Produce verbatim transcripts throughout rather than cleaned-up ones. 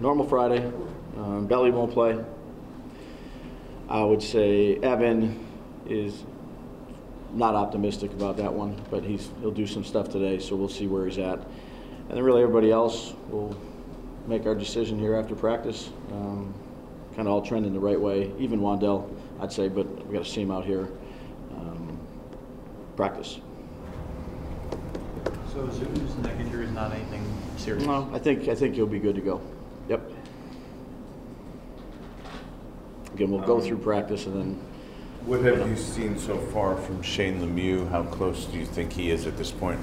Normal Friday. Um, Belly won't play. I would say Evan is not optimistic about that one, but he's he'll do some stuff today, so we'll see where he's at. And then really everybody else will make our decision here after practice. Um, kind of all trending the right way, even Wandell, I'd say, but we got to see him out here um, practice. So Zu's neck injury is not anything serious? No, I think I think he'll be good to go. Yep. Again, we'll um, go through practice and then. What have you, know. you seen so far from Shane Lemieux? How close do you think he is at this point?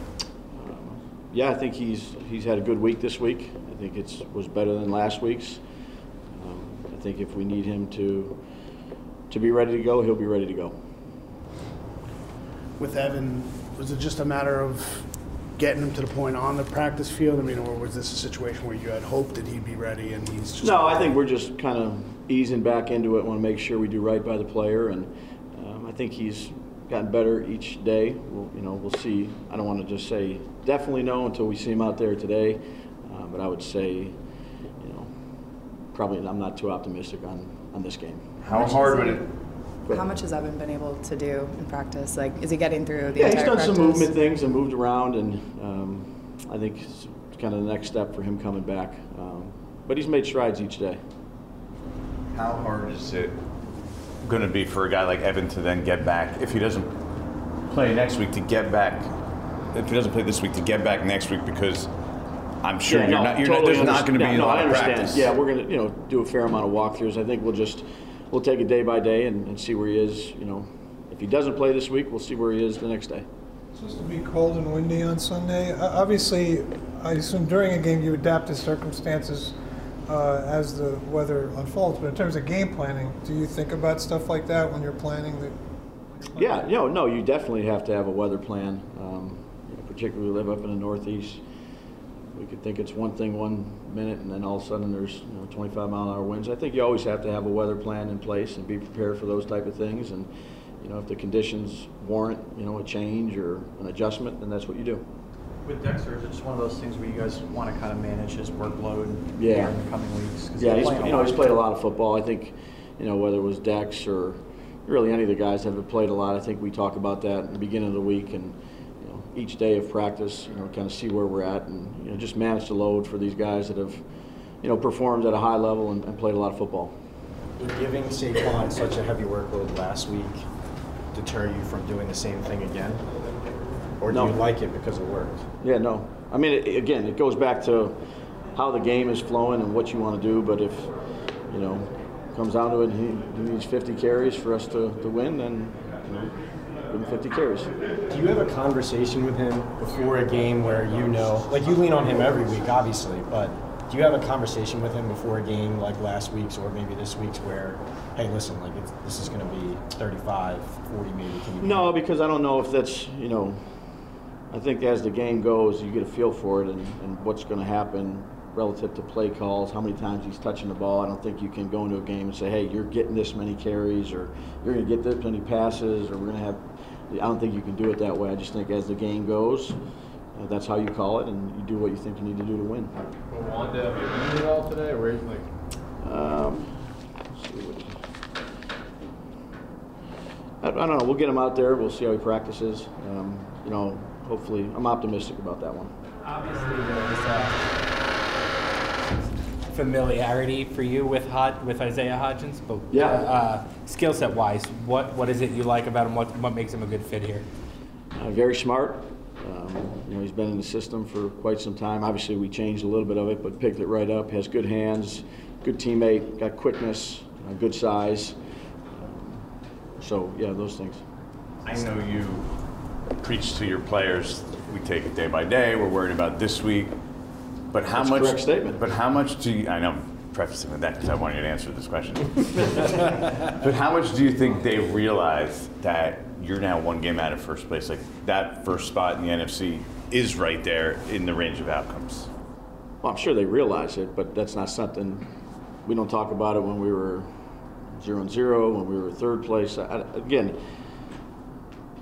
Um, yeah, I think he's he's had a good week this week. I think it was better than last week's. I think if we need him to to be ready to go, he'll be ready to go. With Evan, was it just a matter of getting him to the point on the practice field? I mean, or was this a situation where you had hoped that he'd be ready and he's just... No, I think we're just kind of easing back into it. Want to make sure we do right by the player, and um, I think he's gotten better each day. We'll, you know, we'll see. I don't want to just say definitely no until we see him out there today, uh, but I would say... Probably, I'm not too optimistic on, on this game. How, how hard would it? How ahead. much has Evan been able to do in practice? Like, is he getting through the yeah, entire practice? Yeah, he's done practice? some movement things and moved around, and um, I think it's kind of the next step for him coming back. Um, but he's made strides each day. How hard is it going to be for a guy like Evan to then get back, if he doesn't play next week, to get back, if he doesn't play this week, to get back next week, because I'm sure yeah, you're no, not, you're totally not, there's not going to be yeah, a no, lot of practice. Yeah, we're going to, you know, do a fair amount of walkthroughs. I think we'll just we'll take it day by day and, and see where he is. You know, if he doesn't play this week, we'll see where he is the next day. It's supposed to be cold and windy on Sunday. Uh, obviously, I assume during a game you adapt to circumstances uh, as the weather unfolds. But in terms of game planning, do you think about stuff like that when you're planning? The, when you're planning? Yeah, you know, no, you definitely have to have a weather plan. Um, you know, particularly live up in the Northeast. We could think it's one thing one minute, and then all of a sudden there's you know, twenty-five mile an hour winds. I think you always have to have a weather plan in place and be prepared for those type of things. And you know, if the conditions warrant you know a change or an adjustment, then that's what you do. With Dexter, is it just one of those things where you guys want to kind of manage his workload yeah. in the coming weeks? Yeah, he's, you know, he's played a lot of football. I think you know whether it was Dex or really any of the guys that have played a lot. I think we talk about that at the beginning of the week and. Each day of practice, you know, kind of see where we're at and you know, just manage the load for these guys that have, you know, performed at a high level and, and played a lot of football. Did giving Saquon such a heavy workload last week deter you from doing the same thing again? Or do no. you like it because it worked? Yeah, no. I mean, it, again, it goes back to how the game is flowing and what you want to do, but if, you know, it comes down to it and he, he needs fifty carries for us to, to win, then, you know, fifty carries. Do you have a conversation with him before a game where you know, like you lean on him every week, obviously, but do you have a conversation with him before a game like last week's or maybe this week's where, hey, listen, like it's, this is going to be thirty-five, forty maybe? Can you no, because I don't know if that's, you know, I think as the game goes, you get a feel for it and, and what's going to happen relative to play calls, how many times he's touching the ball. I don't think you can go into a game and say, hey, you're getting this many carries or you're going to get this many passes or we're going to have – I don't think you can do it that way. I just think as the game goes, uh, that's how you call it and you do what you think you need to do to win. Well, Wanda, have you won it all today or anything? Um, let's see what – I don't know. We'll get him out there. We'll see how he practices. Um, you know, hopefully – I'm optimistic about that one. Obviously, uh, familiarity for you with Hod with Isaiah Hodgins, but yeah. uh, skill set wise, what what is it you like about him? What what makes him a good fit here? Uh, very smart. Um, you know, he's been in the system for quite some time. Obviously, we changed a little bit of it, but picked it right up. Has good hands, good teammate, got quickness, uh, good size. So yeah, those things. I know you preach to your players. We take it day by day. We're worried about this week. But how That's much? Correct statement. But how much do you? I know. Prefacing with that because I want you to answer this question. But how much do you think they realize that you're now one game out of first place? Like that first spot in the N F C is right there in the range of outcomes. Well, I'm sure they realize it, but that's not something we don't talk about it when we were zero and zero, when we were third place. I, again,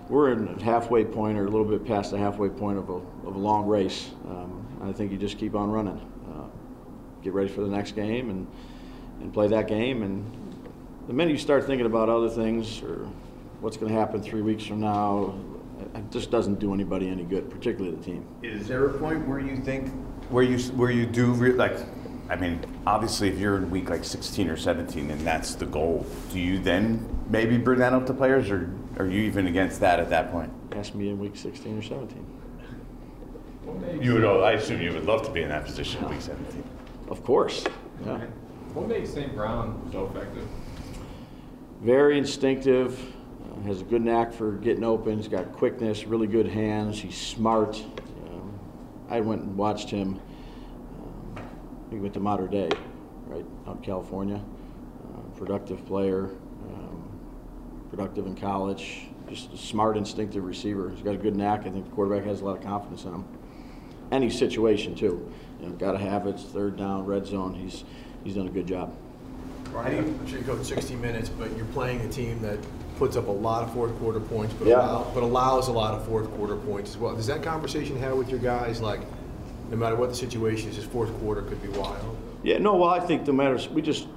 we're in a halfway point or a little bit past the halfway point of a, of a long race. Um, I think you just keep on running. Uh, get ready for the next game and, and play that game. And the minute you start thinking about other things or what's going to happen three weeks from now, it just doesn't do anybody any good, particularly the team. Is there a point where you think, where you, where you do, re like, I mean, obviously if you're in week like sixteen or seventeen and that's the goal, do you then maybe bring that up to players, or are you even against that at that point? Ask me in week sixteen or seventeen. You would, all, I assume you would love to be in that position in week seventeen. Of course. Yeah. What makes Saint Brown so effective? Very instinctive, uh, has a good knack for getting open, he's got quickness, really good hands, he's smart. Um, I went and watched him, um, I think he went to Mater Dei, right, out in California. Uh, productive player, um, productive in college, just a smart, instinctive receiver. He's got a good knack. I think the quarterback has a lot of confidence in him. Any situation too, you know, got to have it. It's third down, red zone. He's he's done a good job. Ryan, you should go sixty minutes, but you're playing a team that puts up a lot of fourth quarter points, but yeah. allow, but allows a lot of fourth quarter points as well. Does that conversation have with your guys, like, no matter what the situation is, this fourth quarter could be wild? Yeah, no. Well, I think the matter is we just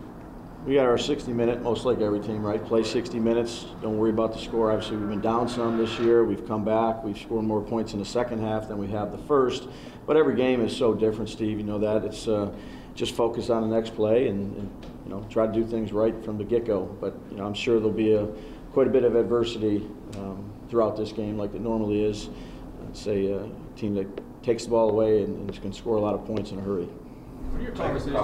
we got our sixty minute, most like every team, right? Play sixty minutes. Don't worry about the score. Obviously, we've been down some this year. We've come back. We've scored more points in the second half than we have the first. But every game is so different, Steve. You know that. It's uh, just focus on the next play and, and you know try to do things right from the get-go. But you know, I'm sure there'll be a quite a bit of adversity um, throughout this game, like it normally is. I'd say a team that takes the ball away and, and can score a lot of points in a hurry. What are your conversations,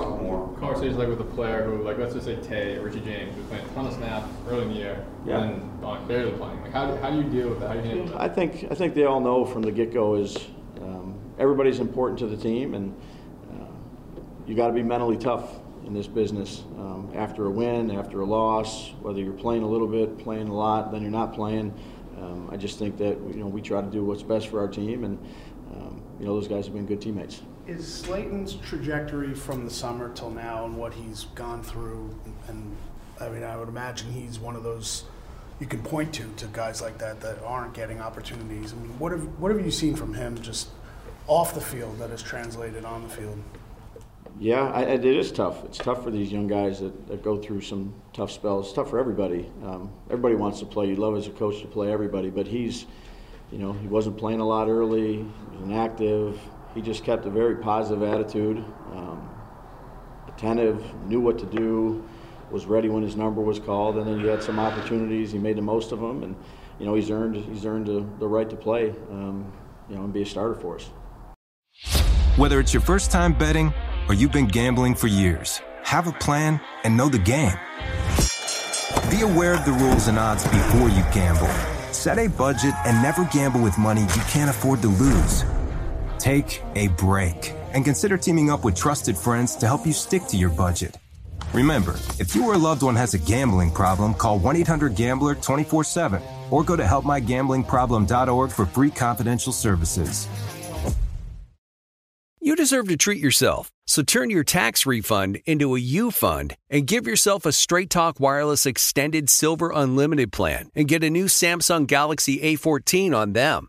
conversations like with a player who, like, let's just say Tay or Richie James, who's playing a ton of snaps early in the year, yeah. and then barely playing? Like, how do, how do you deal with that? How do you handle that? I think I think they all know from the get-go is um, everybody's important to the team, and uh, you got to be mentally tough in this business. Um, after a win, after a loss, whether you're playing a little bit, playing a lot, then you're not playing. Um, I just think that you know we try to do what's best for our team, and um, you know those guys have been good teammates. Is Slayton's trajectory from the summer till now and what he's gone through, and I mean, I would imagine he's one of those you can point to, to guys like that that aren't getting opportunities. I mean, what have, what have you seen from him just off the field that has translated on the field? Yeah, I, it is tough. It's tough for these young guys that, that go through some tough spells. It's tough for everybody. Um, everybody wants to play. You love as a coach to play everybody, but he's, you know, he wasn't playing a lot early, he was inactive. He just kept a very positive attitude, um, attentive, knew what to do, was ready when his number was called, and then he had some opportunities. He made the most of them, and you know he's earned he's earned a, the right to play, um, you know, and be a starter for us. Whether it's your first time betting or you've been gambling for years, have a plan and know the game. Be aware of the rules and odds before you gamble. Set a budget and never gamble with money you can't afford to lose. Take a break and consider teaming up with trusted friends to help you stick to your budget. Remember, if you or a loved one has a gambling problem, call one eight hundred gambler twenty-four seven or go to help my gambling problem dot org for free confidential services. You deserve to treat yourself, so turn your tax refund into a U fund and give yourself a Straight Talk Wireless Extended Silver Unlimited plan and get a new Samsung Galaxy A fourteen on them.